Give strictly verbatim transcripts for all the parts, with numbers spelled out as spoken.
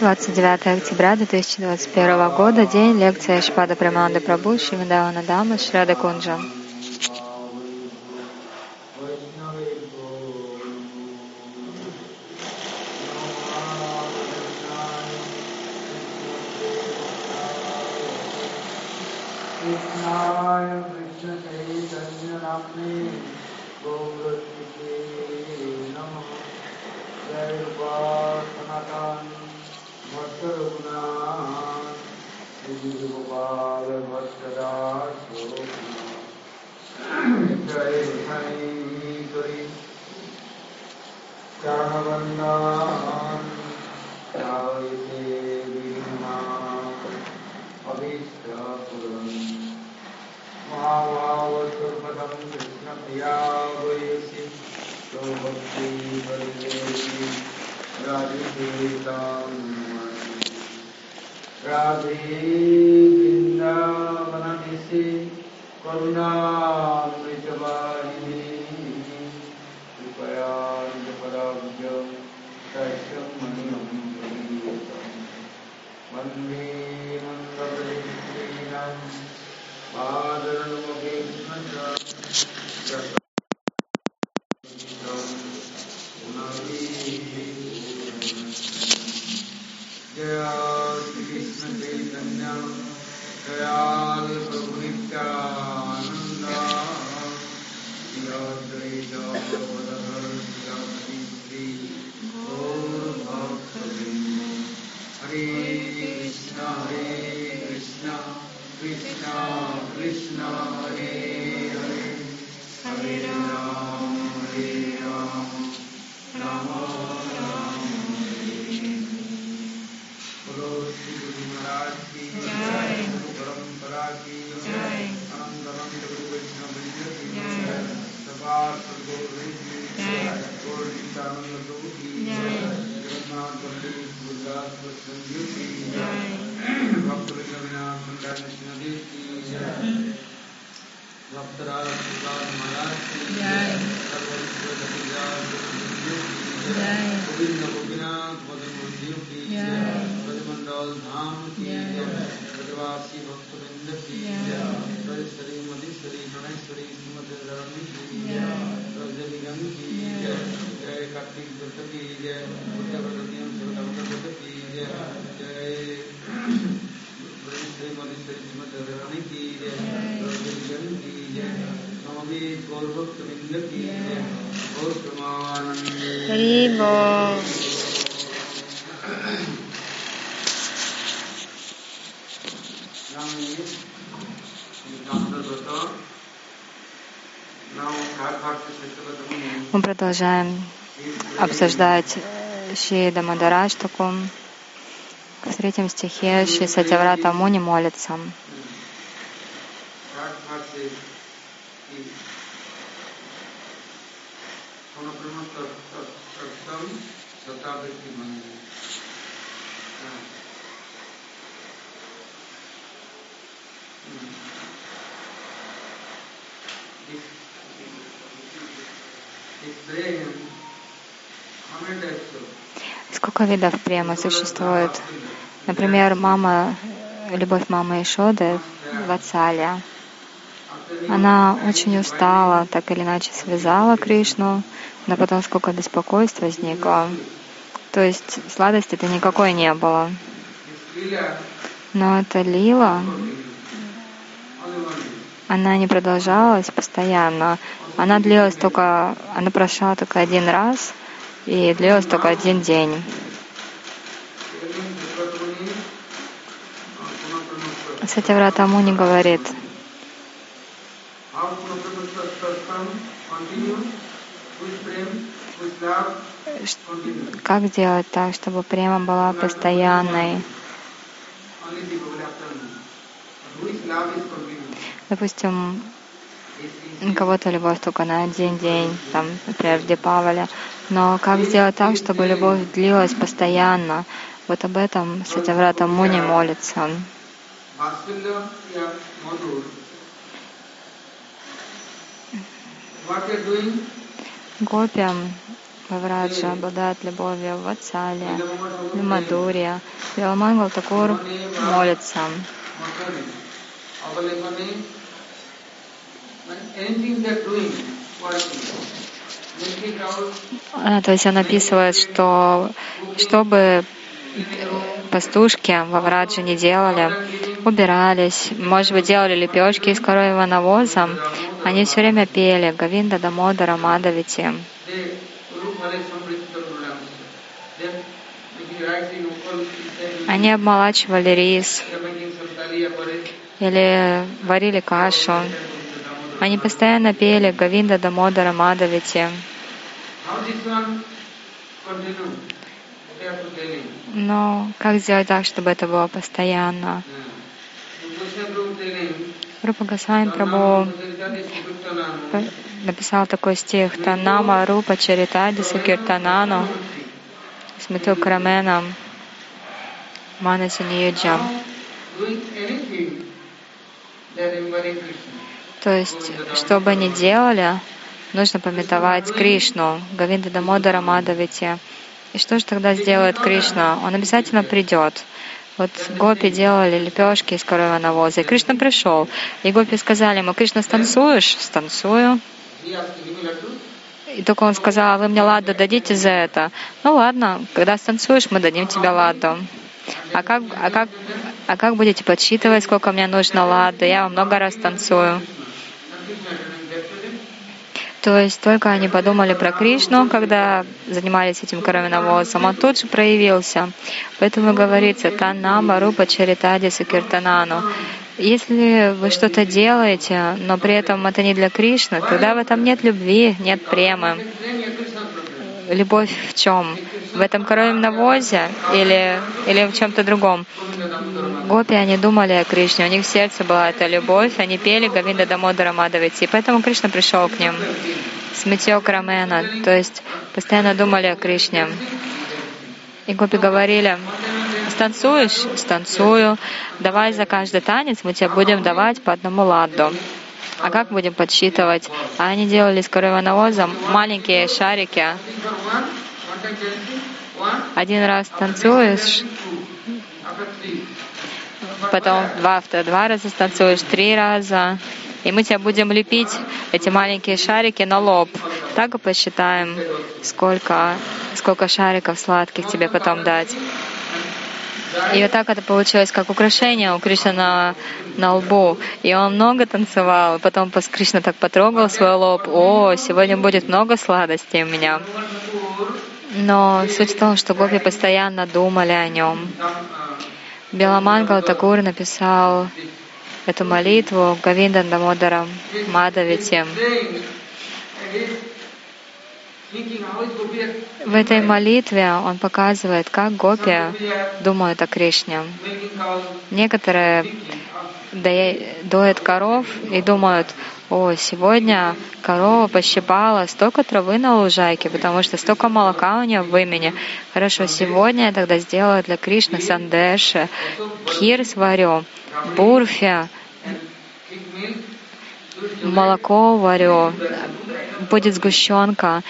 двадцать девятого октября две тысячи двадцать первого года, день, лекция Шрипада Премананда Прабху, Шри Мадана Дама Шрада Кунджа. Мы продолжаем обсуждать Шри Дамодараштаку. В третьем стихе Шри Сатьяврата Муни молится. Сколько видов премы существует? Например, мама, любовь мамы Ишоды, Вацалья. Она очень устала, так или иначе связала Кришну, но потом сколько беспокойств возникло. То есть сладости-то никакой не было. Но эта лила, она не продолжалась постоянно. Она длилась только, она прошла только один раз и длилась только один день. Сатьяврата Муни говорит, как делать так, чтобы према была постоянной. Допустим, у кого-то любовь только на один день, там, например, в Дипавале. Но как сделать так, чтобы любовь длилась постоянно? Вот об этом Сатьяврата Муни молится. Гопи Враджа обладает любовью, Вацалья, Мадурья. Белмагал Такур молится. То есть она описывает, что чтобы пастушки во Враджи не делали, убирались, может быть, делали лепешки из коровьего навоза, они все время пели Говинда, Дамодара, Мадхавети. Они обмолачивали рис или варили кашу. Они постоянно пели Говинда, Дамодара, Мадхавети. Но как сделать так, чтобы это было постоянно? Рупа Госайн Прабу написал такой стих: «Танама Рупа Чаритади Сукиртанану Смиту Краменам Манаси Ньюджам». То есть, что бы ни делали, нужно памятовать Кришну, Говинда Дамодара Мадхавети. И что же тогда сделает Кришна? Он обязательно придет. Вот гопи делали лепешки из коровьего навоза, и Кришна пришел. И гопи сказали ему: «Кришна, станцуешь?» «Станцую». И только он сказал: «Вы мне ладду дадите за это?» «Ну ладно, когда станцуешь, мы дадим тебе ладду». А как, а как, а как будете подсчитывать, сколько мне нужно ладду? Я вам много раз танцую. То есть только они подумали про Кришну, когда занимались этим коровиновозом, он тут же проявился. Поэтому говорится «Таннама Рупа Чаритади Сукиртанану». Если вы что-то делаете, но при этом это не для Кришны, тогда в этом нет любви, нет премы. Любовь в чем? В этом коровьем навозе или, или в чем-то другом? Гопи, они думали о Кришне, у них в сердце была эта любовь, они пели Говинда Дамодара Мадхавети, и поэтому Кришна пришел к ним. Смитё Крамена, то есть постоянно думали о Кришне. И гопи говорили: «Станцуешь? Станцую. Давай за каждый танец мы тебе будем давать по одному ладду». А как будем подсчитывать? А они делали с коровьего навоза маленькие шарики. Один раз танцуешь, потом два, два раза танцуешь, три раза. И мы тебя будем лепить, эти маленькие шарики, на лоб. Так и посчитаем, сколько, сколько шариков сладких тебе потом дать. И вот так это получилось, как украшение у Кришны на, на лбу. И он много танцевал. Потом Кришна так потрогал свой лоб. «О, сегодня будет много сладостей у меня». Но суть в том, что гопи постоянно думали о нем. Беламангал Такур написал эту молитву Говинда Дамодара Мадхавети. В этой молитве он показывает, как гопи думают о Кришне. Некоторые доят коров и думают: «О, сегодня корова пощипала столько травы на лужайке, потому что столько молока у нее в имени. Хорошо, сегодня я тогда сделаю для Кришны сандеши, кир сварю, бурфи, молоко варю, будет сгущенка,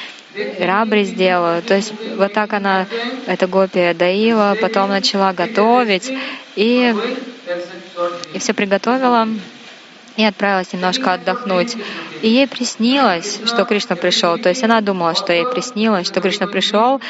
рабри сделаю». То есть вот так она, эта гопи, доила, потом начала готовить, и, и все приготовила, и отправилась немножко отдохнуть. И ей приснилось, что Кришна пришел. То есть она думала, что ей приснилось, что Кришна пришел,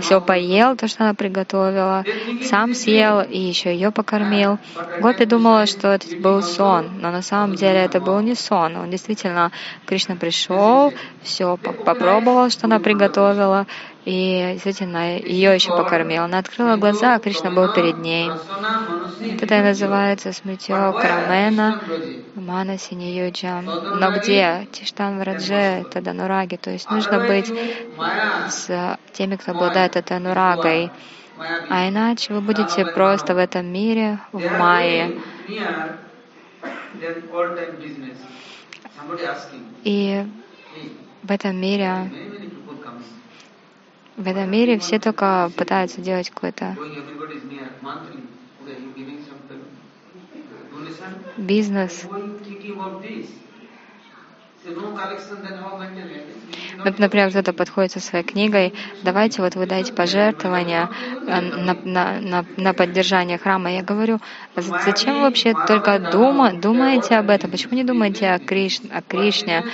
все поел, то, что она приготовила, сам съел и еще ее покормил. Гопи думала, что это был сон, но на самом деле это был не сон. Он действительно, Кришна пришел, все попробовал, что она приготовила, и действительно ее еще покормил. Она открыла глаза, а Кришна был перед ней. Это называется смритьё крамена манаси ньюджа. Но где? Тиштан врадже, это данураги. То есть нужно быть с теми, кто обладает этой анурагой. А иначе вы будете просто в этом мире, в майе. И в этом мире В этом мире все только пытаются делать какой-то бизнес. Вот, например, кто-то подходит со своей книгой, давайте вот вы даете пожертвования на, на, на, на поддержание храма. Я говорю, зачем вы вообще только дума, думаете об этом? Почему не думаете о, Криш, о Кришне?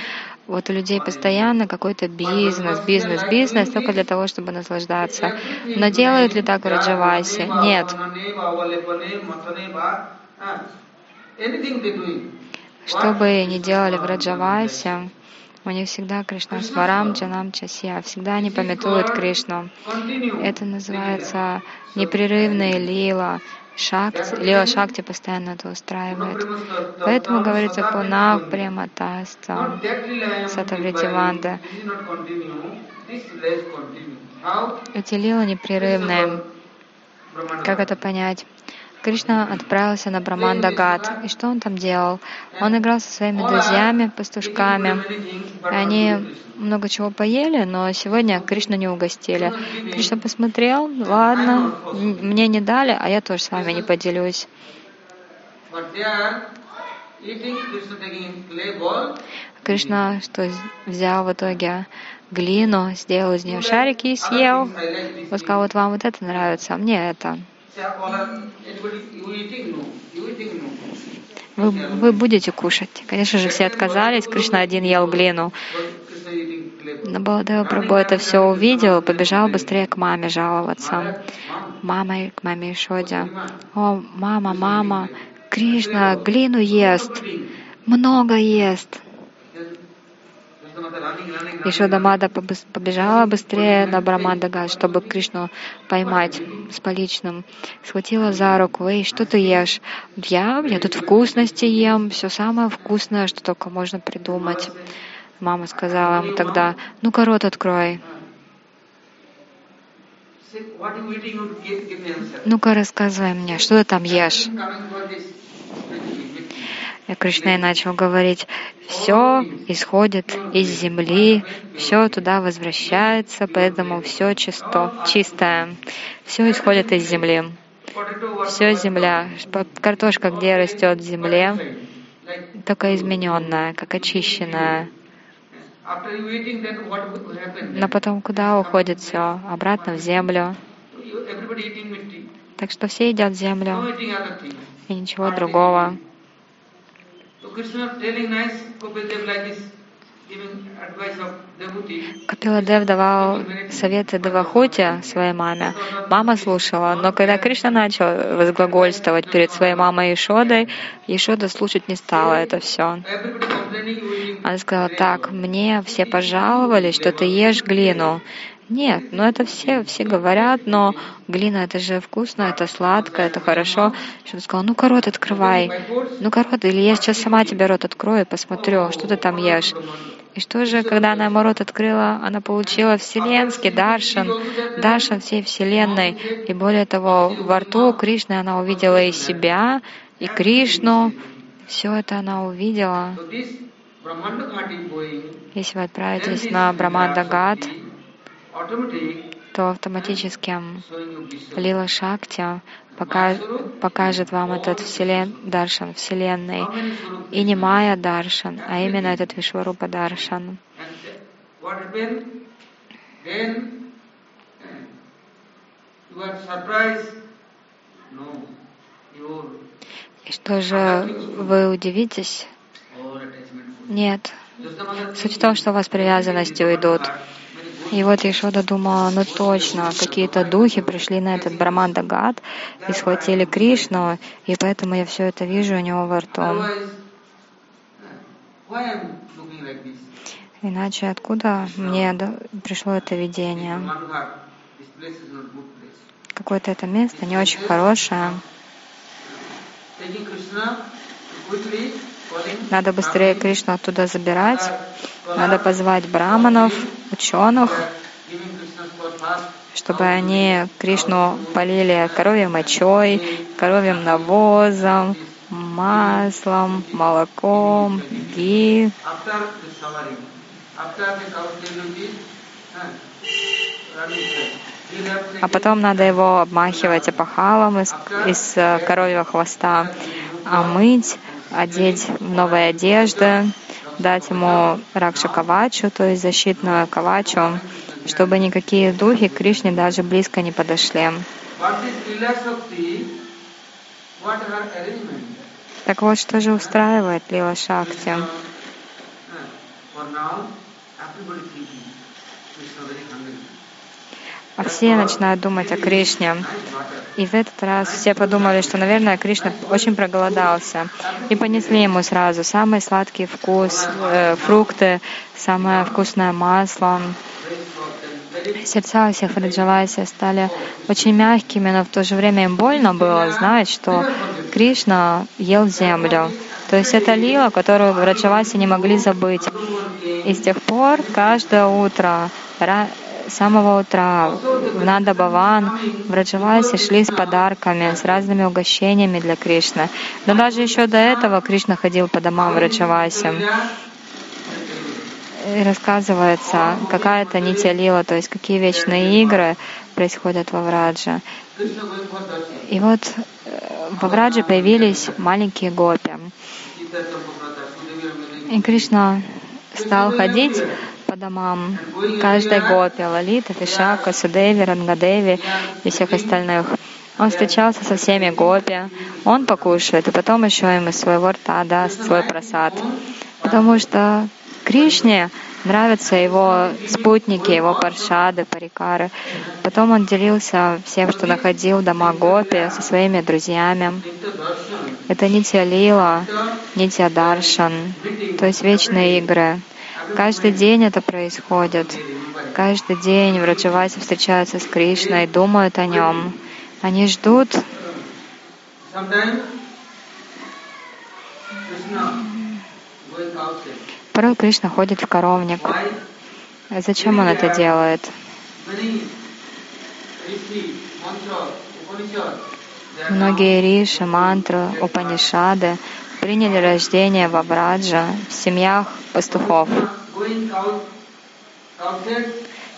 Вот у людей постоянно какой-то бизнес, бизнес, бизнес, только для того, чтобы наслаждаться. Но делают ли так Враджаваси? Нет. Что бы ни делали Враджаваси, у них всегда Кришна Сварам, Джанам, Часья. Всегда они памятуют Кришну. Это называется непрерывная лила. Шакти, Лила Шакти постоянно это устраивает. Поэтому говорится «Пунах Прематаста Сатавритиванда». Эти лилы непрерывные. Как это понять? Кришна отправился на Брамаданда-гхат. И что он там делал? Он играл со своими друзьями, пастушками. Они много чего поели, но сегодня Кришну не угостили. Кришна посмотрел, ладно, мне не дали, а я тоже с вами не поделюсь. Кришна что взял в итоге? Глину, сделал из нее шарики и съел. Он сказал, вот вам вот это нравится, а мне это. Вы, вы будете кушать. Конечно же, все отказались. Кришна один ел глину. Но Баладева Прабху это все увидел, побежал быстрее к маме жаловаться. Мама, к маме Ишоде. О, мама, мама, Кришна глину ест. Много ест. Ишода Мада побежала быстрее на Брамаданда-гхат, чтобы Кришну поймать с поличным. Схватила за руку. «Эй, что ты ешь?» «Я, я тут вкусности ем, все самое вкусное, что только можно придумать». Мама сказала ему тогда, «Ну-ка рот открой». «Ну-ка рассказывай мне, что ты там ешь?» И Кришна начал говорить, все исходит из земли, все туда возвращается, поэтому все чисто, чистое, все исходит из земли, все земля, картошка, где растет в земле, только измененная, как очищенная. Но потом куда уходит все? Обратно в землю. Так что все едят землю и ничего другого. Капиладев давал советы Девахути своей маме. Мама слушала, но когда Кришна начал возглагольствовать перед своей мамой Ишодой, Ишода слушать не стала это все. Она сказала, так, мне все пожаловали, что ты ешь глину. Нет, ну это все, все говорят, но глина это же вкусно, это сладко, это хорошо. Что он сказал, ну-ка рот открывай, ну-ка рот, или я сейчас сама тебе рот открою и посмотрю, что ты там ешь. И что же, когда она ему рот открыла, она получила вселенский даршан, даршан всей вселенной. И более того, во рту Кришны она увидела и себя, и Кришну, все это она увидела. Если вы отправитесь на Брамаданда-гхат, то автоматически Лила Шакти покажет вам этот вселен... даршан Вселенной. И не Майя даршан, а именно этот Вишварупа даршан. И что же, вы удивитесь? Нет. Суть в том, что у вас привязанности уйдут. И вот Ишода думала, ну точно, какие-то духи пришли на этот Брамаданда-гхат и схватили Кришну, и поэтому я все это вижу у него во рту. Иначе откуда мне пришло это видение? Какое-то это место не очень хорошее. Надо быстрее Кришну оттуда забирать. Надо позвать браманов, ученых, чтобы они Кришну полили коровьим мочой, коровьим навозом, маслом, молоком, ги. А потом надо его обмахивать опахалом из, из коровьего хвоста, омыть, одеть в новые одежды, дать ему ракша-кавачу, то есть защитную кавачу, чтобы никакие духи к Кришне даже близко не подошли. Так вот, что же устраивает Лила Шакти? А все начинают думать о Кришне. И в этот раз все подумали, что, наверное, Кришна очень проголодался. И понесли ему сразу самый сладкий вкус, э, фрукты, самое вкусное масло. Сердца у всех Враджаваси стали очень мягкими, но в то же время им больно было знать, что Кришна ел землю. То есть это лила, которую Враджаваси не могли забыть. И с тех пор каждое утро, с самого утра, в Нанда Баван, Враджаваси шли с подарками, с разными угощениями для Кришны. Но даже еще до этого Кришна ходил по домам Враджаваси. И рассказывается, какая-то нитья лила, то есть какие вечные игры происходят во Врадже. И вот во Врадже появились маленькие гопи. И Кришна стал ходить по домам каждой гопи, Лалиты, Вишака, Судеви, Рангадеви и всех остальных. Он встречался со всеми гопи, он покушает, и потом еще им из своего рта даст свой просад. Потому что Кришне нравятся его спутники, его паршады, парикары. Потом он делился всем, что находил, дома гопи, со своими друзьями. Это нитья лила, нитья даршан, то есть вечные игры. Каждый день это происходит. Каждый день Враджаваси встречаются с Кришной, думают о Нем. Они ждут. Порой Кришна ходит в коровник. Зачем он это делает? Многие риши, мантры, упанишады приняли рождение во Врадже в семьях пастухов.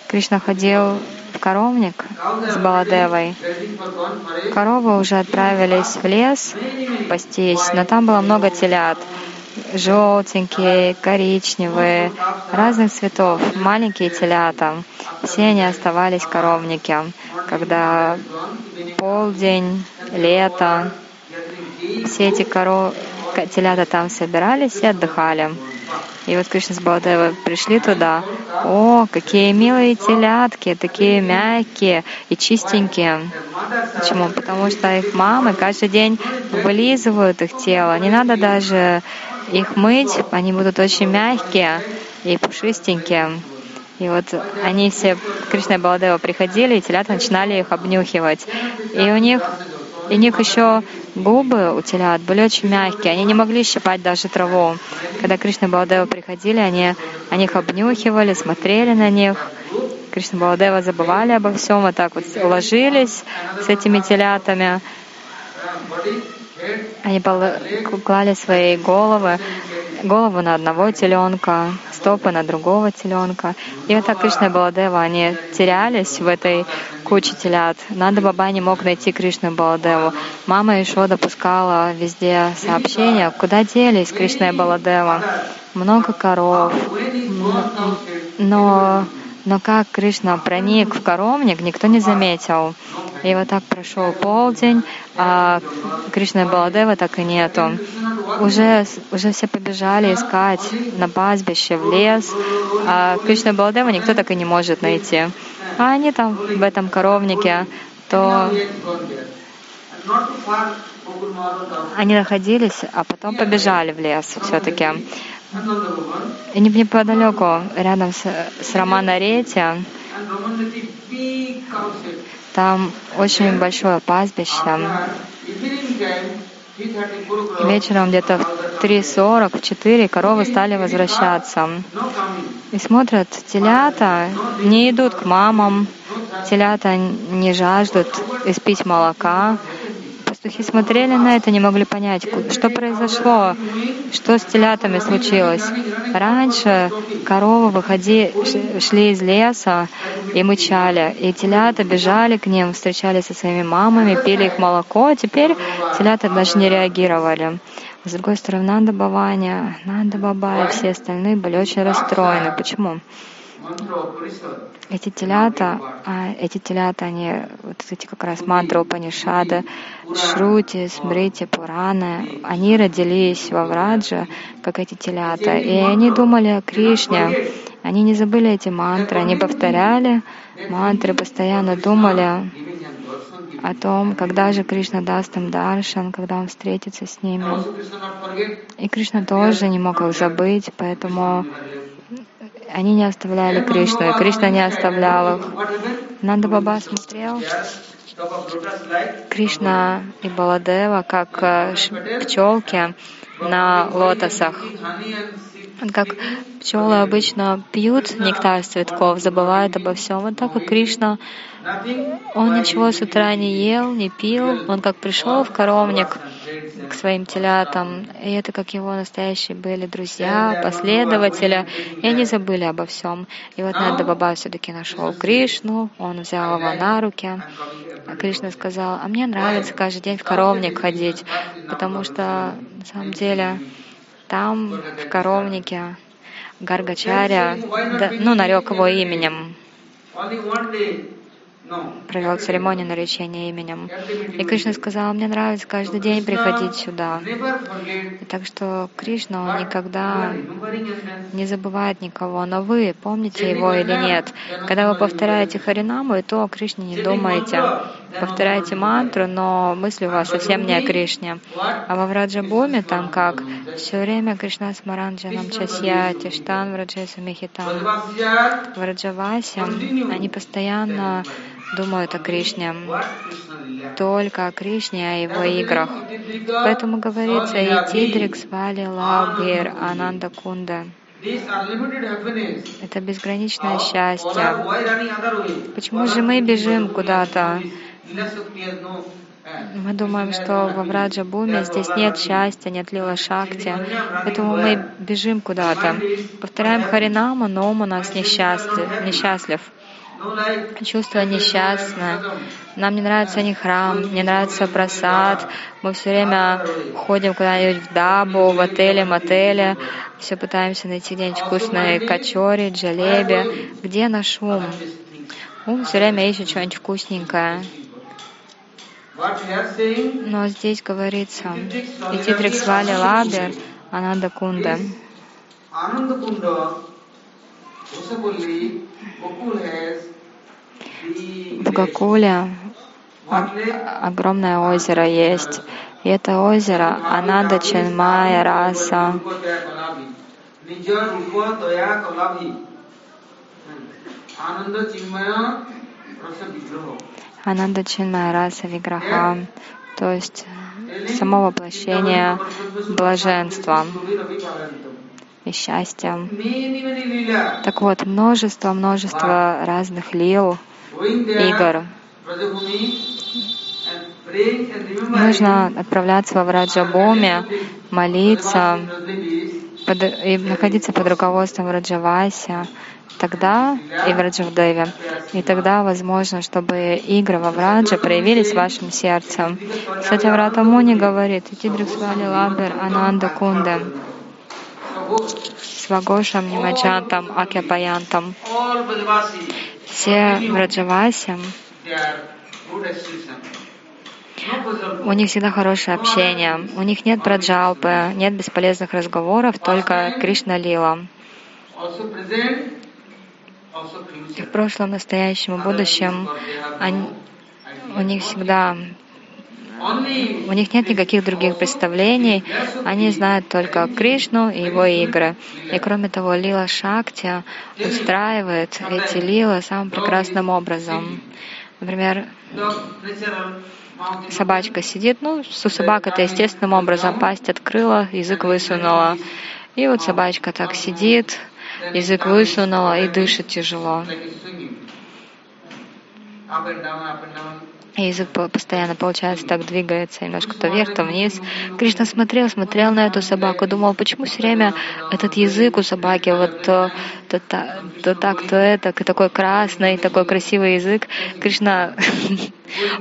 Кришна ходил в коровник с Баладевой. Коровы уже отправились в лес пастись, но там было много телят. Желтенькие, коричневые, разных цветов, маленькие телята. Все они оставались в коровнике, когда полдень, лето, все эти коров... телята там собирались и отдыхали. И вот Кришна с Баладевой пришли туда. О, какие милые телятки, такие мягкие и чистенькие. Почему? Потому что их мамы каждый день вылизывают их тело. Не надо даже их мыть, они будут очень мягкие и пушистенькие. И вот они все, Кришна и Баладева, приходили, и телята начинали их обнюхивать. И у них, у них еще губы у телят были очень мягкие, они не могли щипать даже траву. Когда Кришна и Баладева приходили, они, они их обнюхивали, смотрели на них. Кришна и Баладева забывали обо всем, вот так вот уложились с этими телятами. Они клали свои головы, голову на одного теленка, стопы на другого теленка. И вот так Кришна и Баладева, они терялись в этой куче телят. Нанда Баба не мог найти Кришну и Баладеву. Мама Ишода пускала везде сообщения, куда делись Кришна и Баладева. Много коров. Но, но как Кришна проник в коровник, никто не заметил. И вот так прошел полдень, а Кришны и Баладева так и нету. Уже, уже все побежали искать на пастбище, в лес, а Кришну и Баладева никто так и не может найти. А они там, в этом коровнике, то они находились, а потом побежали в лес все-таки. И неподалеку, рядом с, с Романа-Ретти, там очень большое пастбище. Вечером где-то в три сорок, в четыре коровы стали возвращаться. И смотрят, телята не идут к мамам, телята не жаждут испить молока. Пастухи смотрели на это, не могли понять, что произошло, что с телятами случилось. Раньше коровы выходи, шли из леса и мычали, и телята бежали к ним, встречались со своими мамами, пили их молоко, а теперь телята даже не реагировали. С другой стороны, Нанда Баваня, Нанда Баба и все остальные были очень расстроены. Почему? Эти телята, а эти телята, они, вот эти как раз мантры Упанишады, Шрути, Смрити, Пураны, они родились во Врадже, как эти телята, и они думали о Кришне. Они не забыли эти мантры, они повторяли мантры, постоянно думали о том, когда же Кришна даст им даршан, когда он встретится с ними. И Кришна тоже не мог их забыть, поэтому они не оставляли Кришну, и Кришна не оставлял их. Нанда Баба смотрел Кришна и Баладева как пчелки на лотосах. Как пчелы обычно пьют нектар с цветков, забывают обо всем. Вот так и Кришна, он ничего с утра не ел, не пил. Он как пришел в коровник к своим телятам, и это как его настоящие были друзья, последователи, и они забыли обо всем. И вот Нанда Баба все-таки нашел Кришну, он взял его на руки. А Кришна сказал: а мне нравится каждый день в коровник ходить, потому что на самом деле там, в коровнике, Гаргачарья, да, ну, нарек его именем, провел церемонию наречения именем. И Кришна сказал: мне нравится каждый день приходить сюда. И так что Кришна, он никогда не забывает никого, но вы помните его или нет. Когда вы повторяете Харинаму, и то о Кришне не думаете. Повторяете мантру, но мысли у вас совсем не о Кришне. А во Враджа-боми там как? Все время Кришна Смаранджанам Часья, Тиштан, Враджесу Мехитан. Враджаваси, они постоянно думают о Кришне, только о Кришне, о его играх. Поэтому говорится: и Тидрикс, Вали, Лабир, Ананда Кунда. Это безграничное счастье. Почему же мы бежим куда-то? Мы думаем, что во Враджа-боми здесь нет счастья, нет Лила Шакти, поэтому мы бежим куда-то. Повторяем Харинаму, но ум у нас несчастлив. несчастлив. Чувство несчастное. Нам не нравится ни храм, не нравится прасад. Мы все время ходим куда-нибудь в дабу, в отеле, мотеле. Все пытаемся найти где-нибудь вкусные качори, джалеби. Где наш ум? Ум все время ищет что-нибудь вкусненькое. Но здесь говорится: и Титрикс Вали Лабер, Ананда Кунда. В Гокуле огромное озеро есть. И это озеро Ананда Ченмая Раса. Ананда Ченмая Раса Виграха, то есть само воплощение блаженства и счастья. Так вот, множество, множество разных лил, игр. Нужно отправляться во Враджа-боми, молиться под, и находиться под руководством Враджаваси, тогда и Враджавдеви. И тогда возможно, чтобы игры во Враджа проявились в вашем сердце. Сатьяврата Муни говорит: Тидриксвали Лабер Ананда Кунда. С Вагошем, Нимачантом, Акьяпаянтом. Все Враджаваси, у них всегда хорошее общение, у них нет праджалпы, нет бесполезных разговоров, только Кришна Лила. И в прошлом, настоящем и будущем они, у них всегда... У них нет никаких других представлений, они знают только Кришну и его игры. И кроме того, Лила Шакти устраивает эти лилы самым прекрасным образом. Например, собачка сидит, ну, у собак это естественным образом, пасть открыла, язык высунула. И вот собачка так сидит, язык высунула и дышит тяжело. Язык постоянно, получается, так двигается, немножко то вверх, то вниз. Кришна смотрел, смотрел на эту собаку, думал, почему все время этот язык у собаки, вот то, то, то, то так, то это, такой красный, такой красивый язык. Кришна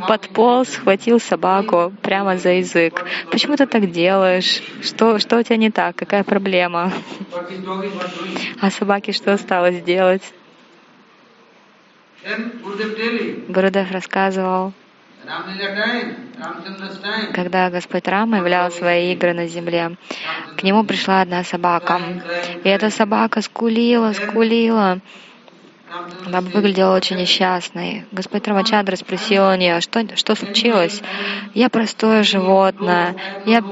подполз, схватил собаку прямо за язык. Почему ты так делаешь? Что, что у тебя не так? Какая проблема? А собаке что осталось делать? Гурудев рассказывал, когда Господь Рама являл свои игры на земле, к нему пришла одна собака. И эта собака скулила, скулила. Она выглядела очень несчастной. Господь Рамачандра спросил у нее, что, что случилось? Я простое животное. Я...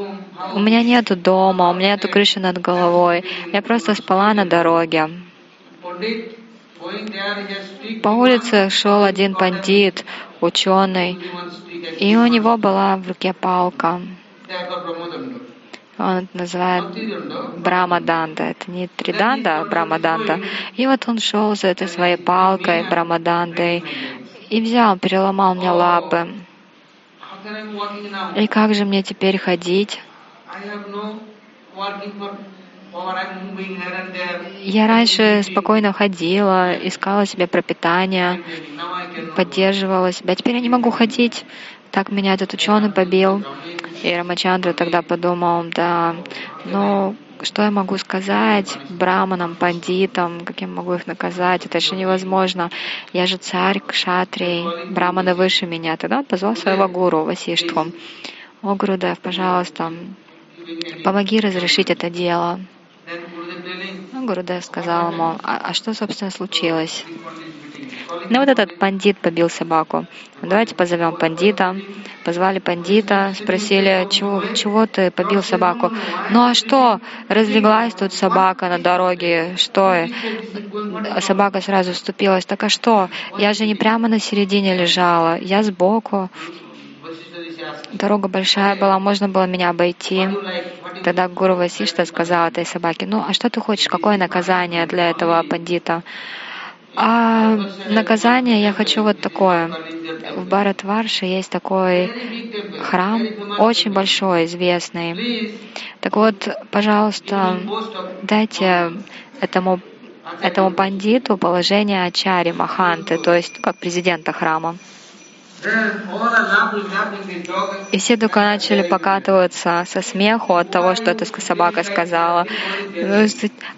У меня нету дома, у меня нету крыши над головой. Я просто спала на дороге. По улице шел один пандит, ученый, и у него была в руке палка. Он это называет Брамаданда. Это не Триданда, а Брамаданда. И вот он шел за этой своей палкой, Брамадандой, и взял, переломал мне лапы. И как же мне теперь ходить? Я раньше спокойно ходила, искала себе пропитание, поддерживала себя. Теперь я не могу ходить. Так меня этот ученый побил. И Рамачандра тогда подумал, да, ну, что я могу сказать браманам, пандитам, как я могу их наказать? Это еще невозможно. Я же царь, кшатрий, браманы выше меня. Тогда он позвал своего гуру, Васишту. О, Гурудев, пожалуйста, помоги разрешить это дело. Ну, Гурудев сказал ему, а, а что, собственно, случилось? Ну, вот этот пандит побил собаку. Давайте позовем пандита. Позвали пандита, спросили, чего, чего ты побил собаку? Ну, а что? Разлеглась тут собака на дороге. Что? Собака сразу вступилась. Так а что? Я же не прямо на середине лежала. Я сбоку. Дорога большая была, можно было меня обойти. Тогда гуру Васишта сказал этой собаке, ну, а что ты хочешь, какое наказание для этого пандита? А наказание я хочу вот такое. В Бхаратварше есть такой храм, очень большой, известный. Так вот, пожалуйста, дайте этому, этому пандиту положение ачари, маханты, то есть как президента храма. И все только начали покатываться со смеху от того, что эта собака сказала.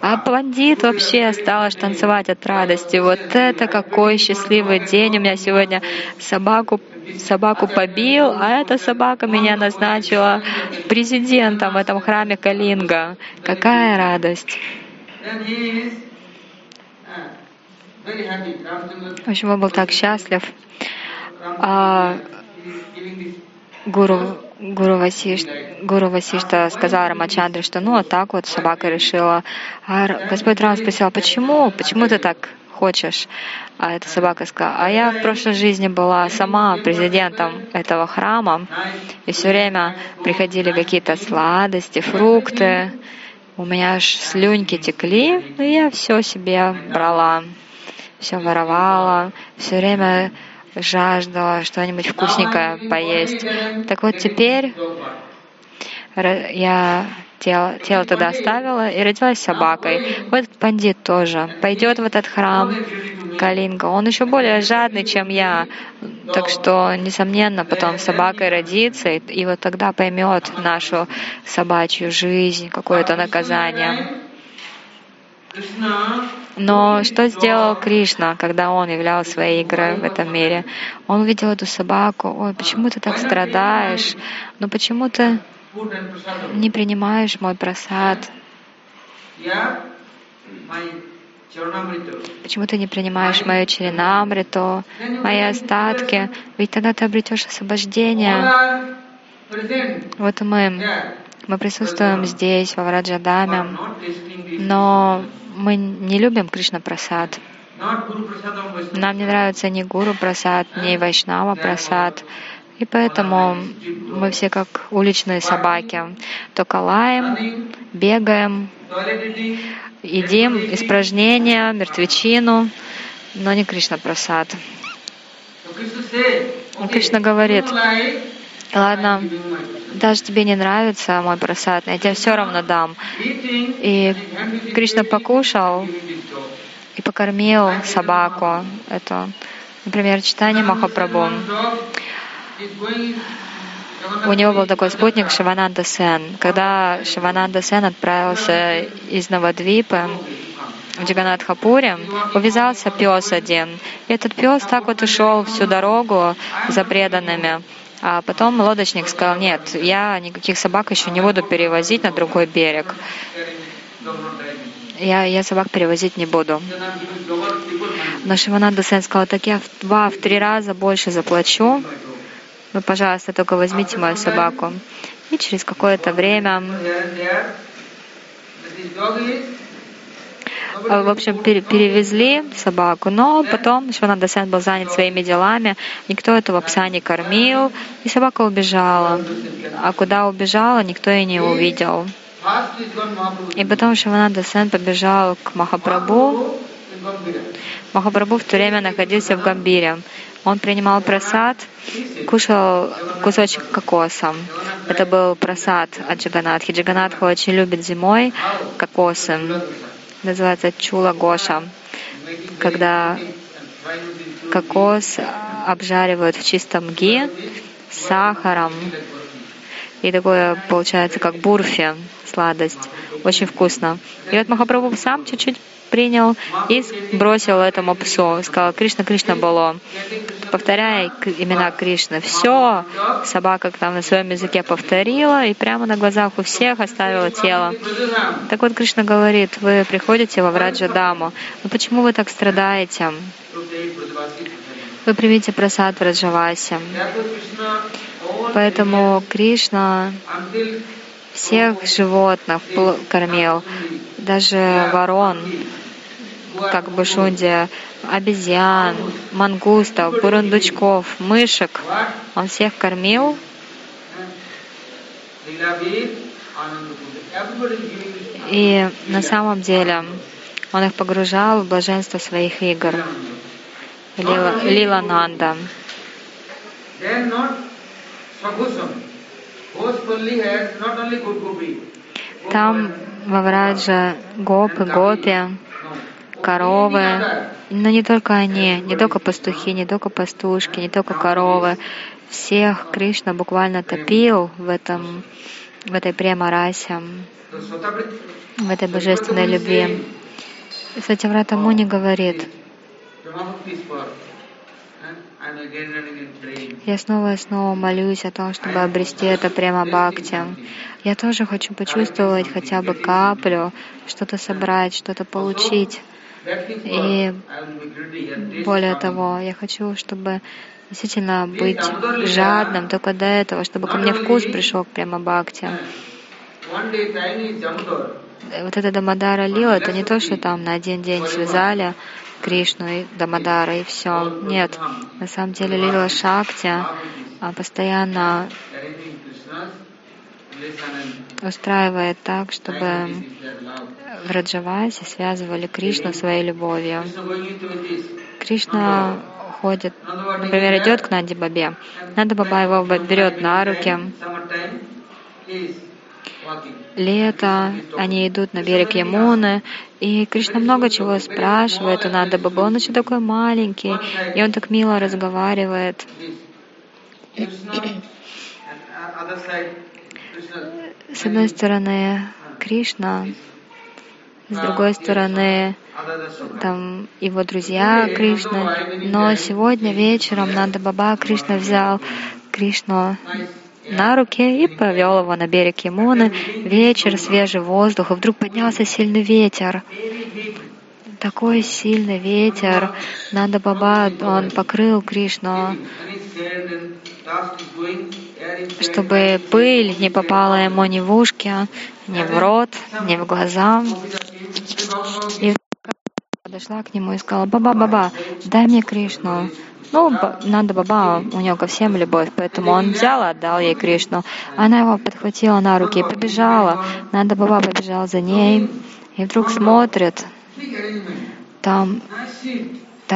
А пандит вообще осталась танцевать от радости. Вот это какой счастливый день. У меня сегодня собаку, собаку побил, а эта собака меня назначила президентом в этом храме Калинга. Какая радость! В общем, он был так счастлив. А гуру, гуру, Васишта, гуру Васишта сказал Рамачандре, что ну, а так вот собака решила. А Господь Рама спросил, почему? Почему ты так хочешь? А эта собака сказала, а я в прошлой жизни была сама президентом этого храма, и все время приходили какие-то сладости, фрукты, у меня аж слюньки текли, и я все себе брала, все воровала, все время жаждала что-нибудь вкусненькое поесть. Так вот теперь я тело, тело тогда оставила и родилась собакой. Вот этот пандит тоже пойдет в этот храм Калинга. Он еще более жадный, чем я. Так что, несомненно, потом собакой родится, и, и вот тогда поймет нашу собачью жизнь, какое-то наказание. Но что сделал Кришна, когда Он являл свои игры в этом мире? Он увидел эту собаку. Ой, почему ты так страдаешь? Ну почему ты не принимаешь мой прасад? Почему ты не принимаешь мою чаринамриту, мои остатки? Ведь тогда ты обретешь освобождение. Вот мы, мы присутствуем здесь, во Враджадаме, но мы не любим Кришна Прасад. Нам не нравится ни Гуру Прасад, ни Вайшнава Прасад. И поэтому мы все как уличные собаки. Только лаем, бегаем, едим испражнения, мертвечину, но не Кришна Прасад. Кришна говорит, ладно, даже тебе не нравится мой прасад, я тебе все равно дам. И Кришна покушал и покормил собаку. Это, например, читание Махапрабху. У него был такой спутник Шивананда Сен. Когда Шивананда Сен отправился из Навадвипы в Джаганнатхапуре, увязался пес один. И этот пес так вот и шел всю дорогу за преданными. А потом лодочник сказал: нет, я никаких собак еще не буду перевозить на другой берег. Я, я собак перевозить не буду. Но Шивананда Сен сказал: так я в два, в три раза больше заплачу. Вы, пожалуйста, только возьмите мою собаку. И через какое-то время, в общем, перевезли собаку. Но потом Шивананда Сен был занят своими делами. Никто этого пса не кормил. И собака убежала. А куда убежала, никто и не увидел. И потом Шивананда Сен побежал к Махапрабху. Махапрабху в то время находился в Гамбире. Он принимал прасад, кушал кусочек кокоса. Это был прасад от Джаганнатхи. Джаганнатха очень любит зимой кокосы. Называется чула гоша, когда кокос обжаривают в чистом гхи с сахаром. И такое получается как бурфи, сладость. Очень вкусно. И вот Махапрабху сам чуть-чуть принял и бросил этому псу. Сказал: Кришна, Кришна Бало. Повторяй имена Кришны. Все. Собака там на своем языке повторила и прямо на глазах у всех оставила тело. Так вот, Кришна говорит: вы приходите во Враджа-даму. Но почему вы так страдаете? Вы примите прасад Враджаваси. Поэтому Кришна всех животных кормил, даже ворон, как бы Шунди, обезьян, мангустов, бурундучков, мышек. Он всех кормил. И на самом деле он их погружал в блаженство своих игр. Лила, Лила Нанда. Там во Враджа гопы, гопи, коровы, но не только они, не только пастухи, не только пастушки, не только коровы. Всех Кришна буквально топил в этом, в этой премарасе, в этой божественной любви. Сатьяврата Муни говорит: я снова и снова молюсь о том, чтобы обрести это према бхакти. Я тоже хочу почувствовать хотя бы каплю, что-то собрать, что-то получить. И более того, я хочу, чтобы действительно быть жадным только до этого, чтобы ко мне вкус пришел к према бхакти. Вот эта Дамодара лила, это не то, что там на один день связали Кришну и Дамодара и все. Нет, на самом деле Лила Шакти постоянно устраивает так, чтобы Враджаваси связывали Кришну своей любовью. Кришна ходит, например, идет к Нанде Бабе. Нанда Баба его берет на руки. Лето, они идут на берег Ямуны, и Кришна много чего спрашивает у Нанда Бабы. Он еще такой маленький, и он так мило разговаривает. С одной стороны Кришна, с другой стороны там его друзья Кришны, но сегодня вечером Нанда Баба Кришна взял Кришну на руке и повел его на берег Ямуны. Вечер, свежий воздух, и вдруг поднялся сильный ветер. Такой сильный ветер. Нанда Баба, он покрыл Кришну, чтобы пыль не попала ему ни в ушки, ни в рот, ни в глаза. И подошла к нему и сказала: Баба, Баба, дай мне Кришну. Ну, Нанда Баба, у него ко всем любовь, поэтому он взял и отдал ей Кришну. Она его подхватила на руки и побежала. Нанда Баба побежал за ней. И вдруг смотрит, там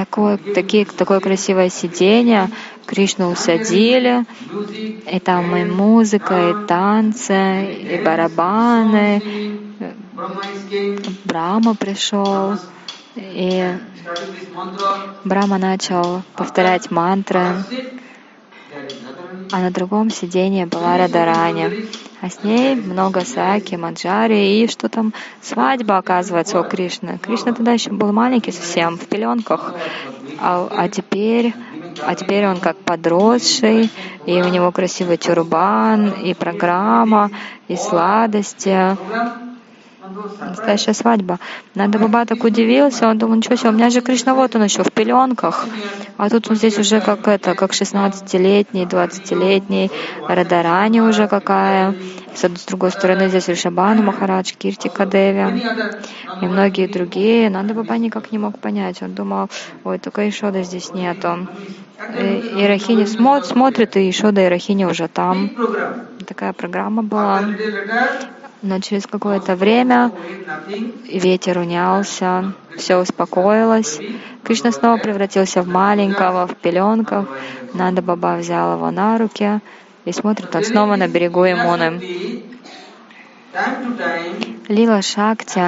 такое, такие, такое красивое сидение, Кришну усадили, и там и музыка, и танцы, и барабаны, Брахма пришел, и Брахма начал повторять мантры, а на другом сидении была Радарани, а с ней много саки, маджари, и что там, свадьба, оказывается, у Кришны. Кришна тогда еще был маленький совсем, в пеленках, а, а, теперь, а теперь он как подросший, и у него красивый тюрбан, и программа, и сладости. Настоящая свадьба. Нанда Баба так удивился, он думал, ничего себе, у меня же Кришна, вот он еще в пеленках, а тут он здесь уже как это, как шестнадцатилетний, двадцатилетний, Радарани уже какая, с другой стороны здесь Ришабана Махарадж, Киртика Деви и многие другие. Нанда Баба никак не мог понять, он думал, ой, только Ишода здесь нету. И Ирахини смотрит, смотрит, и Ишода и Ирахини уже там. Такая программа была. Но через какое-то время ветер унялся, все успокоилось. Кришна снова превратился в маленького, в пеленках. Нанда Баба взял его на руки и смотрит, он снова на берегу Ямуны. Лила Шакти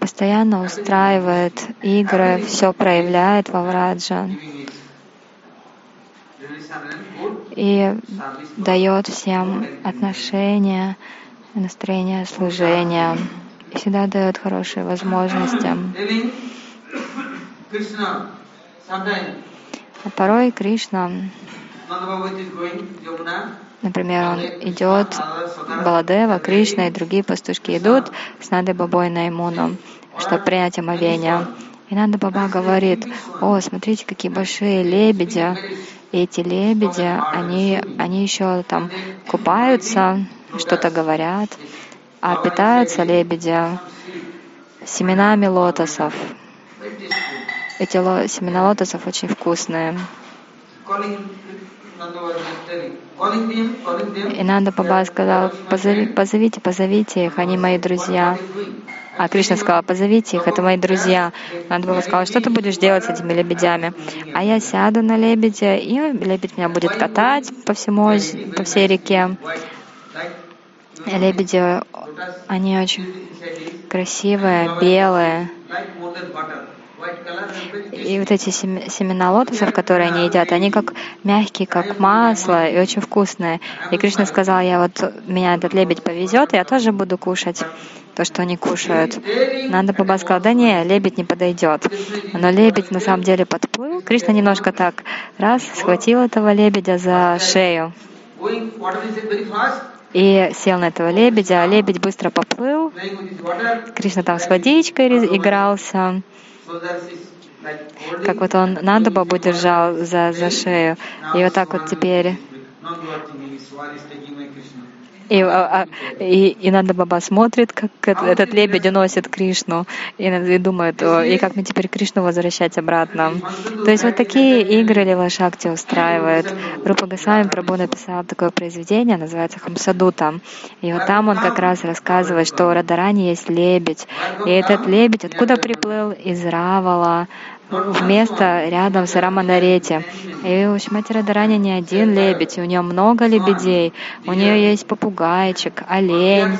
постоянно устраивает игры, все проявляет во Враджа и дает всем отношения, настроение служения, и всегда дает хорошие возможности. А порой Кришна, например, он идет, Баладева, Кришна и другие пастушки идут с Нандой Бабой на Ямуну, чтобы принять омовение. И Нанда Баба говорит, о, смотрите, какие большие лебеди. И эти лебеди, они, они еще там купаются, что-то говорят, а питаются лебеди семенами лотосов. Эти ло... семена лотосов очень вкусные. И Нанда Баба сказал, позови, позовите, позовите их, они мои друзья. А Кришна сказал, позовите их, это мои друзья. Нанда Баба сказала, что ты будешь делать с этими лебедями? А я сяду на лебедя, и лебедь меня будет катать по всему, по всей реке. Лебеди, они очень красивые, белые. И вот эти семена лотосов, которые они едят, они как мягкие, как масло, и очень вкусные. И Кришна сказал, я вот, меня этот лебедь повезет, и я тоже буду кушать то, что они кушают. Нанда Баба сказал, да не, лебедь не подойдет. Но лебедь на самом деле подплыл. Кришна немножко так раз схватил этого лебедя за шею и сел на этого лебедя, а лебедь быстро поплыл. Кришна там с водичкой игрался. Как вот он Нанда Бабу держал за, за шею. И вот так вот теперь. И, а, и, и Нанда Баба смотрит, как этот лебедь уносит Кришну, и, и думает, о, и как мне теперь Кришну возвращать обратно. То есть вот такие игры Лила Шакти устраивает. Рупа Госайн Прабу написал такое произведение, называется «Хамсадута». И вот там он как раз рассказывает, что у Радарани есть лебедь. И этот лебедь откуда приплыл? Из Равала, в место рядом с Раманарети. И у Шримати Радарани не один лебедь, и у нее много лебедей. У нее есть попугайчик, олень.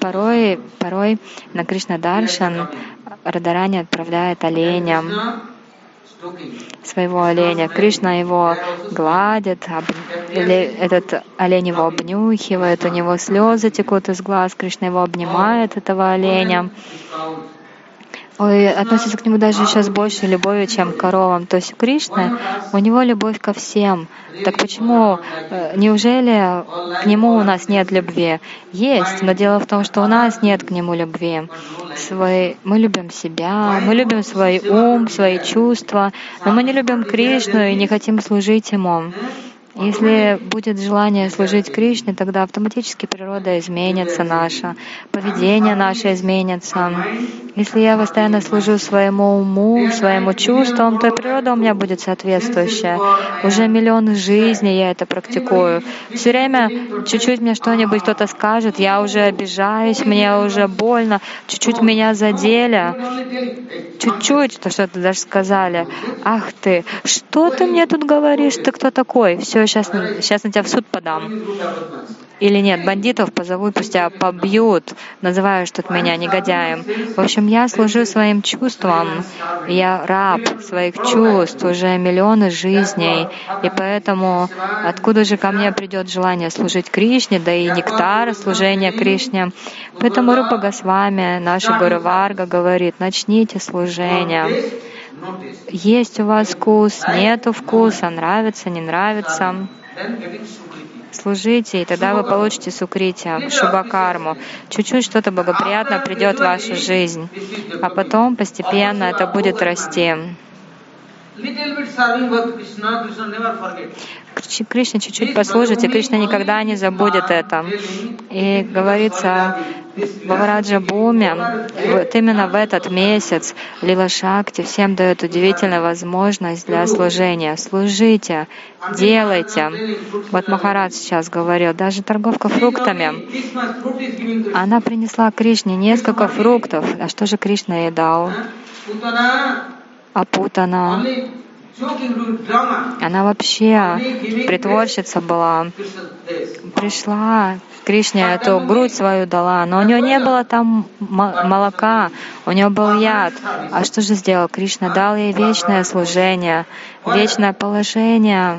Порой, порой на Кришна Даршан Радарани отправляет оленя, своего оленя. Кришна его гладит, об... этот олень его обнюхивает, у него слезы текут из глаз, Кришна его обнимает, этого оленя. Ой, относится к нему даже еще с большей любовью, чем к коровам. То есть у Кришны, у него любовь ко всем. Так почему, неужели к нему у нас нет любви? Есть, но дело в том, что у нас нет к нему любви. Свои, мы любим себя, мы любим свой ум, свои чувства, но мы не любим Кришну и не хотим служить ему. Если будет желание служить Кришне, тогда автоматически природа изменится наша, поведение наше изменится. Если я постоянно служу своему уму, своему чувствам, то и природа у меня будет соответствующая. Уже миллион жизней я это практикую. Все время чуть-чуть мне что-нибудь кто-то скажет, я уже обижаюсь, мне уже больно, чуть-чуть меня задели, чуть-чуть, то что-то даже сказали. Ах ты, что ты мне тут говоришь, ты кто такой? Все, сейчас, сейчас на тебя в суд подам. Или нет, бандитов позову, пусть тебя побьют, называешь тут меня негодяем. В общем, я служу своим чувствам, я раб своих чувств, уже миллионы жизней, и поэтому откуда же ко мне придет желание служить Кришне, да и нектар служения Кришне. Поэтому Рупа Госвами, наша Гуру Варга, говорит, начните служение. Есть у вас вкус, нету вкуса, нравится, не нравится. Служите, и тогда вы получите сукрити, шубакарму. Чуть-чуть что-то благоприятное придет в вашу жизнь, а потом постепенно это будет расти. Кришне чуть-чуть послужите, Кришна никогда не забудет это. И говорится во Враджа-боми, вот именно в этот месяц Лила Шакти всем дает удивительную возможность для служения. Служите, делайте. Вот Махарадж сейчас говорил, даже торговка фруктами. Она принесла Кришне несколько фруктов. А что же Кришна ей дал? Апутана. Она вообще притворщица была. Пришла Кришне, эту грудь свою дала, но у нее не было там молока, у нее был яд. А что же сделал Кришна? Дал ей вечное служение, вечное положение.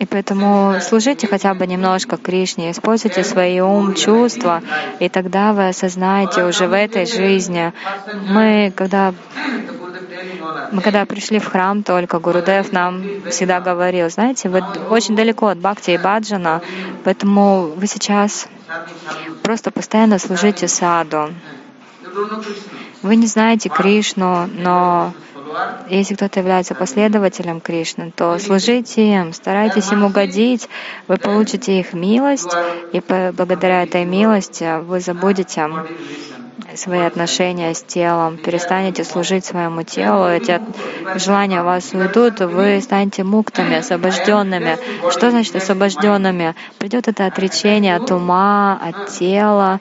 И поэтому служите хотя бы немножко Кришне, используйте свои ум, чувства, и тогда вы осознаете уже в этой жизни. Мы, когда мы когда пришли в храм, только Гурудев нам всегда говорил, знаете, вы очень далеко от бхакти и баджана, поэтому вы сейчас просто постоянно служите саду. Вы не знаете Кришну, но если кто-то является последователем Кришны, то служите им, старайтесь им угодить, вы получите их милость, и благодаря этой милости вы забудете свои отношения с телом, перестанете служить своему телу, эти желания у вас уйдут, вы станете муктами, освобожденными. Что значит освобожденными? Придет это отречение от ума, от тела,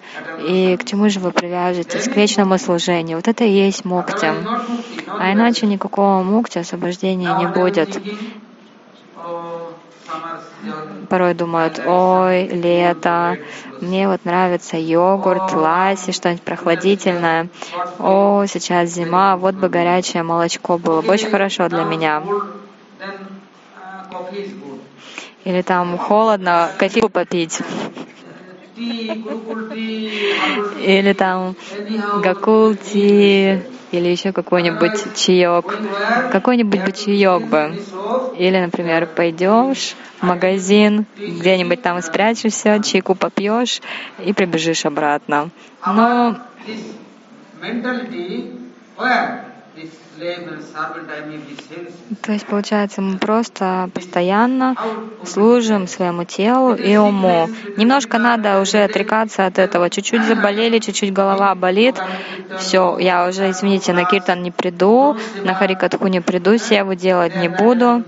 и к чему же вы привяжетесь? К вечному служению. Вот это и есть мукти. А иначе никакого мукти, освобождения не будет. Порой думают, ой, лето, мне вот нравится йогурт, ласси, что-нибудь прохладительное. О, сейчас зима, вот бы горячее молочко было бы очень хорошо для меня. Или там холодно, кофе попить. Или там гакулти, или еще какой-нибудь чаек. Какой-нибудь бы чаек бы. Или, например, пойдешь в магазин, где-нибудь там спрячешься, чайку попьешь и прибежишь обратно. Но то есть, получается, мы просто постоянно служим своему телу и уму. Немножко надо уже отрекаться от этого. Чуть-чуть заболели, чуть-чуть голова болит. Все, я уже, извините, на киртан не приду, на харикатху не приду, севу делать не буду.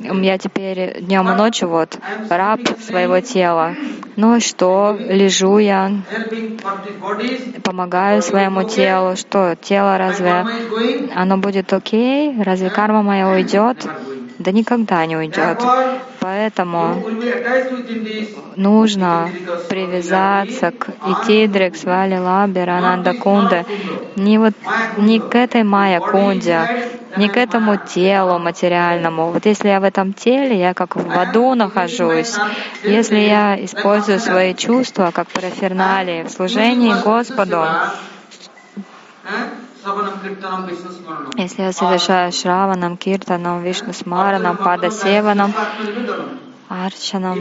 Я теперь днем и ночью вот раб своего тела. Ну и что? Лежу я, помогаю своему телу. Что, тело разве оно будет окей? Разве карма моя уйдет? Да никогда не уйдет. Поэтому нужно привязаться к Итидрик, Свали Лаби, Рананда Кунде, не, вот, не к этой Майя Кунде, не к этому телу материальному. Вот если я в этом теле, я как в аду нахожусь. Если я использую свои чувства, как параферналии, в служении Господу, если я совершаю Шраванам, Киртанам, Вишну Смаранам, Падасеванам, Арчанам,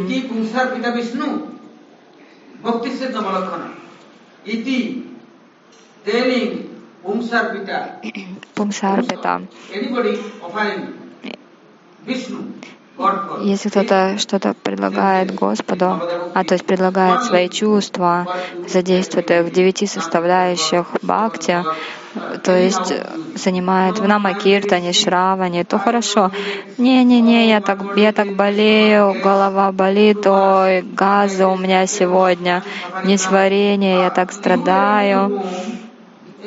Пумсарпита, Если кто-то что-то предлагает Господу, а то есть предлагает свои чувства, задействует их в девяти составляющих бхакти, то есть занимает в намакиртане, шраване, то хорошо. Не-не-не, я так, я так болею, голова болит, ой, газы у меня сегодня, несварение, я так страдаю.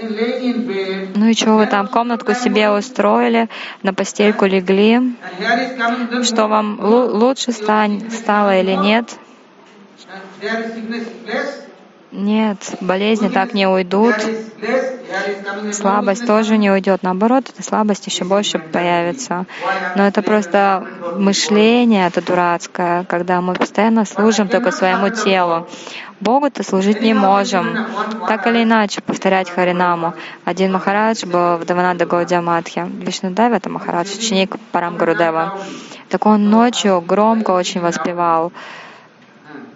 Ну и что вы там, комнатку себе устроили, на постельку легли, что вам лучше стань, стало или нет? Нет, болезни так не уйдут, слабость тоже не уйдет, наоборот, эта слабость еще больше появится. Но это просто мышление, это дурацкое, когда мы постоянно служим только своему телу. Богу-то служить не можем. Так или иначе, повторять Харинаму. Один Махарадж был в Давананда Гаудиаматхе. Вишнудева — это Махарадж, ученик Парамгурудева. Так он ночью громко очень воспевал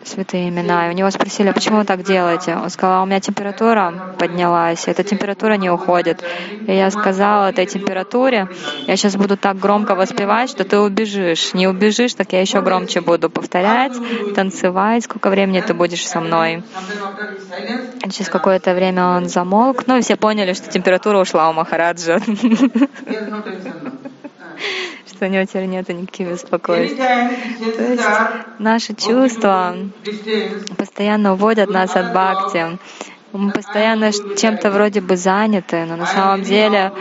святые имена. И у него спросили, почему вы так делаете? Он сказал, у меня температура поднялась, эта температура не уходит. И я сказала этой температуре, я сейчас буду так громко воспевать, что ты убежишь. Не убежишь, так я еще громче буду повторять, танцевать, сколько времени ты будешь со мной. И через какое-то время он замолк, ну и все поняли, что температура ушла у Махараджа. Что у него теперь нет никаких беспокойств. То есть наши чувства постоянно уводят нас от бхакти. Мы постоянно чем-то вроде бы заняты, но на самом деле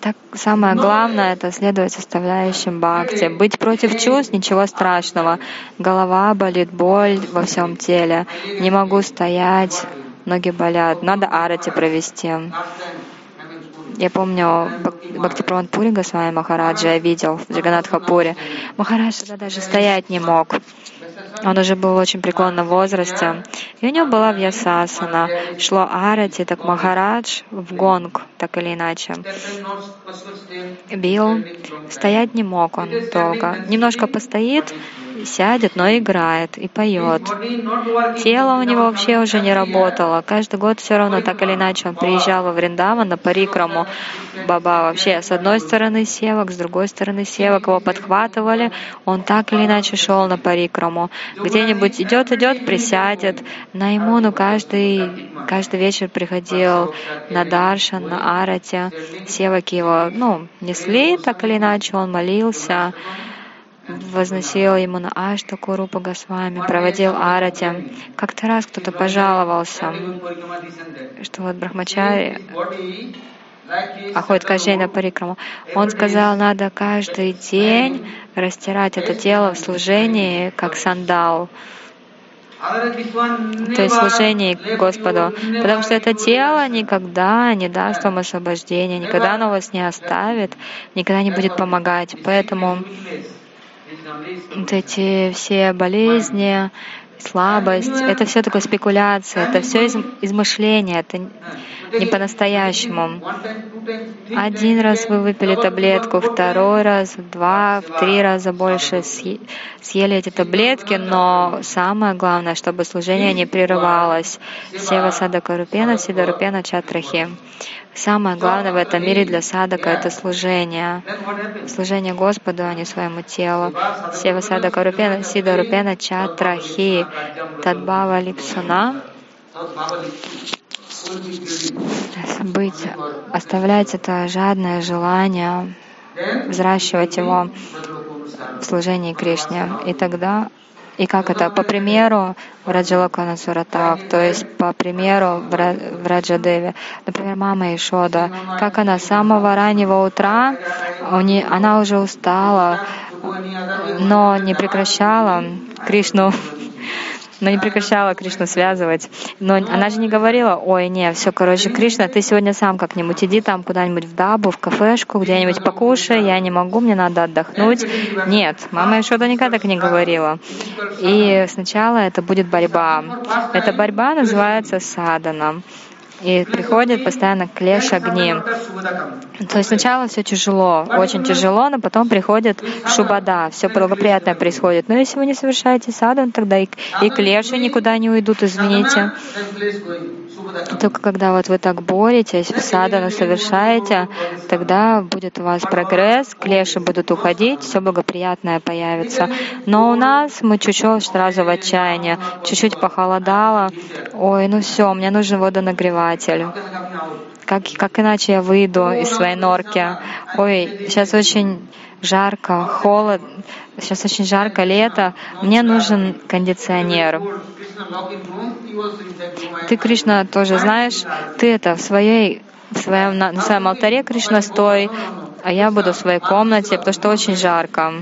так самое главное — это следовать составляющим бхакти. Быть против чувств — ничего страшного. Голова болит, боль во всем теле. Не могу стоять, ноги болят. Надо арати провести. Я помню, Бхактипран Пури Госвами Махараджа я видел в Джаганатхапуре. Махарадж тогда даже стоять не мог. Он уже был в очень преклонном возрасте. И у него была вьясасана. Шло арати, так Махарадж в гонг, так или иначе. Бил. Стоять не мог он долго. Немножко постоит, сядет, но играет и поет. Тело у него вообще уже не работало. Каждый год все равно, так или иначе, он приезжал во Вриндаван на парикраму. Баба вообще с одной стороны севок, с другой стороны севок. Его подхватывали. Он так или иначе шел на парикраму. Где-нибудь идет, идет, присядет. На Ямуну каждый, каждый вечер приходил на даршан, на арати. Севаки его, ну, несли, так или иначе, он молился. Возносил ему на аштаку Рупа Госвами, проводил арати. Как-то раз кто-то пожаловался, что вот брахмачари охотит каждый день на парикраму. Он сказал, надо каждый день растирать это тело в служении, как сандал. То есть служение Господу. Потому что это тело никогда не даст вам освобождения, никогда оно вас не оставит, никогда не будет помогать. Поэтому вот эти все болезни, слабость, это все такое спекуляция, это все из, измышление, это не по-настоящему. Один раз вы выпили таблетку, второй раз, в два, в три раза больше съели эти таблетки, но самое главное, чтобы служение не прерывалось. Сева садака рупена, сидарупена чатрахи. Самое главное в этом мире для садака — это служение. Служение Господу, а не своему телу. Сева садака рупена, сидарупена чатрахи. Тадбава липсуна. Быть, оставлять это жадное желание, взращивать его в служении Кришне. И тогда, и как это? По примеру Враджалакана Суратак, то есть по примеру Враджадеви. Например, мама Ишода, как она с самого раннего утра, она уже устала, но не прекращала Кришну. Но не прекращала Кришну связывать. Но она же не говорила, ой, не, все, короче, Кришна, ты сегодня сам как-нибудь иди там куда-нибудь в дабу, в кафешку, где-нибудь покушай, я не могу, мне надо отдохнуть. Нет, мама Ишода никогда так не говорила. И сначала это будет борьба. Эта борьба называется садана. И приходит постоянно клеш огни. То есть сначала все тяжело, очень тяжело, но потом приходит шубада, все благоприятное происходит. Но если вы не совершаете садану, тогда и, и клеши никуда не уйдут, извините. И только когда вот вы так боретесь, в садану совершаете, тогда будет у вас прогресс, клеши будут уходить, все благоприятное появится. Но у нас мы чуть-чуть сразу в отчаянии, чуть-чуть похолодало, ой, ну все, мне нужен водонагреватель. Как, как иначе я выйду из своей норки? Ой, сейчас очень жарко, холод, сейчас очень жарко, лето, мне нужен кондиционер. Ты, Кришна, тоже знаешь, ты это в своей, в своем, на, на своем алтаре, Кришна, стой, а я буду в своей комнате, потому что очень жарко.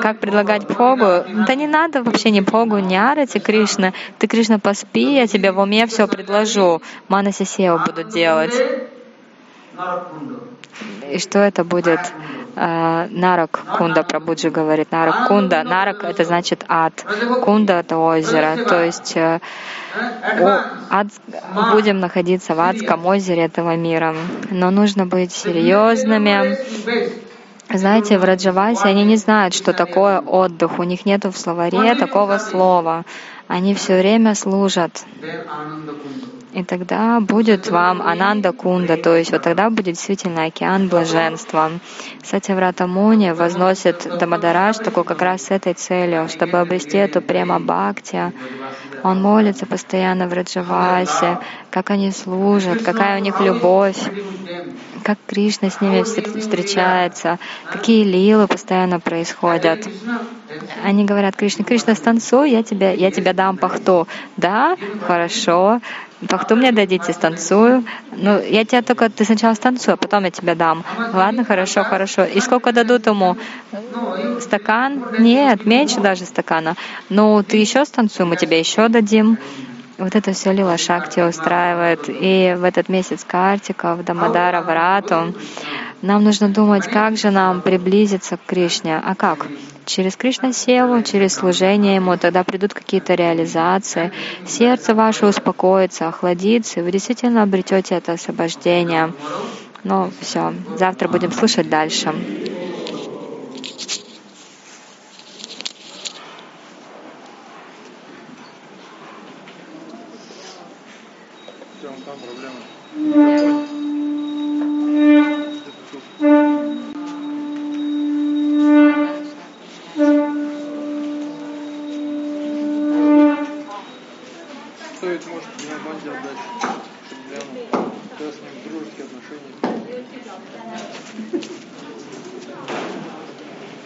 Как предлагать Богу? Да не надо вообще ни Богу, ни Арати, Кришна. Ты, Кришна, поспи, я тебе в уме все предложу. Манасисео буду делать. И что это будет? Нарак Кунда, Прабуджи говорит. Нарак Кунда. Нарак — это значит ад. Кунда — это озеро. То есть ад, будем находиться в адском озере этого мира. Но нужно быть серьезными. Знаете, в Враджаваси они не знают, что такое отдых. У них нету в словаре такого слова. Они все время служат. И тогда будет вам Ананда Кунда, то есть вот тогда будет действительно океан блаженства. Сатьяврата Муни возносит Дамодараштаку как раз с этой целью, чтобы обрести эту према-бхакти. Он молится постоянно в Враджавасе, как они служат, какая у них любовь, как Кришна с ними встречается, какие лилы постоянно происходят. Они говорят Кришне: «Кришна, станцуй, я тебе, я тебе дам пахту». «Да? Хорошо. Пахту мне дадите, станцую». «Ну, я тебя только... Ты сначала станцуй, а потом я тебе дам». «Ладно, хорошо, хорошо». «И сколько дадут ему? Стакан?» «Нет, меньше даже стакана». «Ну, ты еще станцуй, мы тебе еще дадим». Вот это все Лила Шакти устраивает. И в этот месяц Картика, в Дамодара, в Рату, нам нужно думать, как же нам приблизиться к Кришне. А как? Через Кришна-севу, через служение Ему. Тогда придут какие-то реализации. Сердце ваше успокоится, охладится, и вы действительно обретете это освобождение. Ну, все. Завтра будем слушать дальше. Отношения.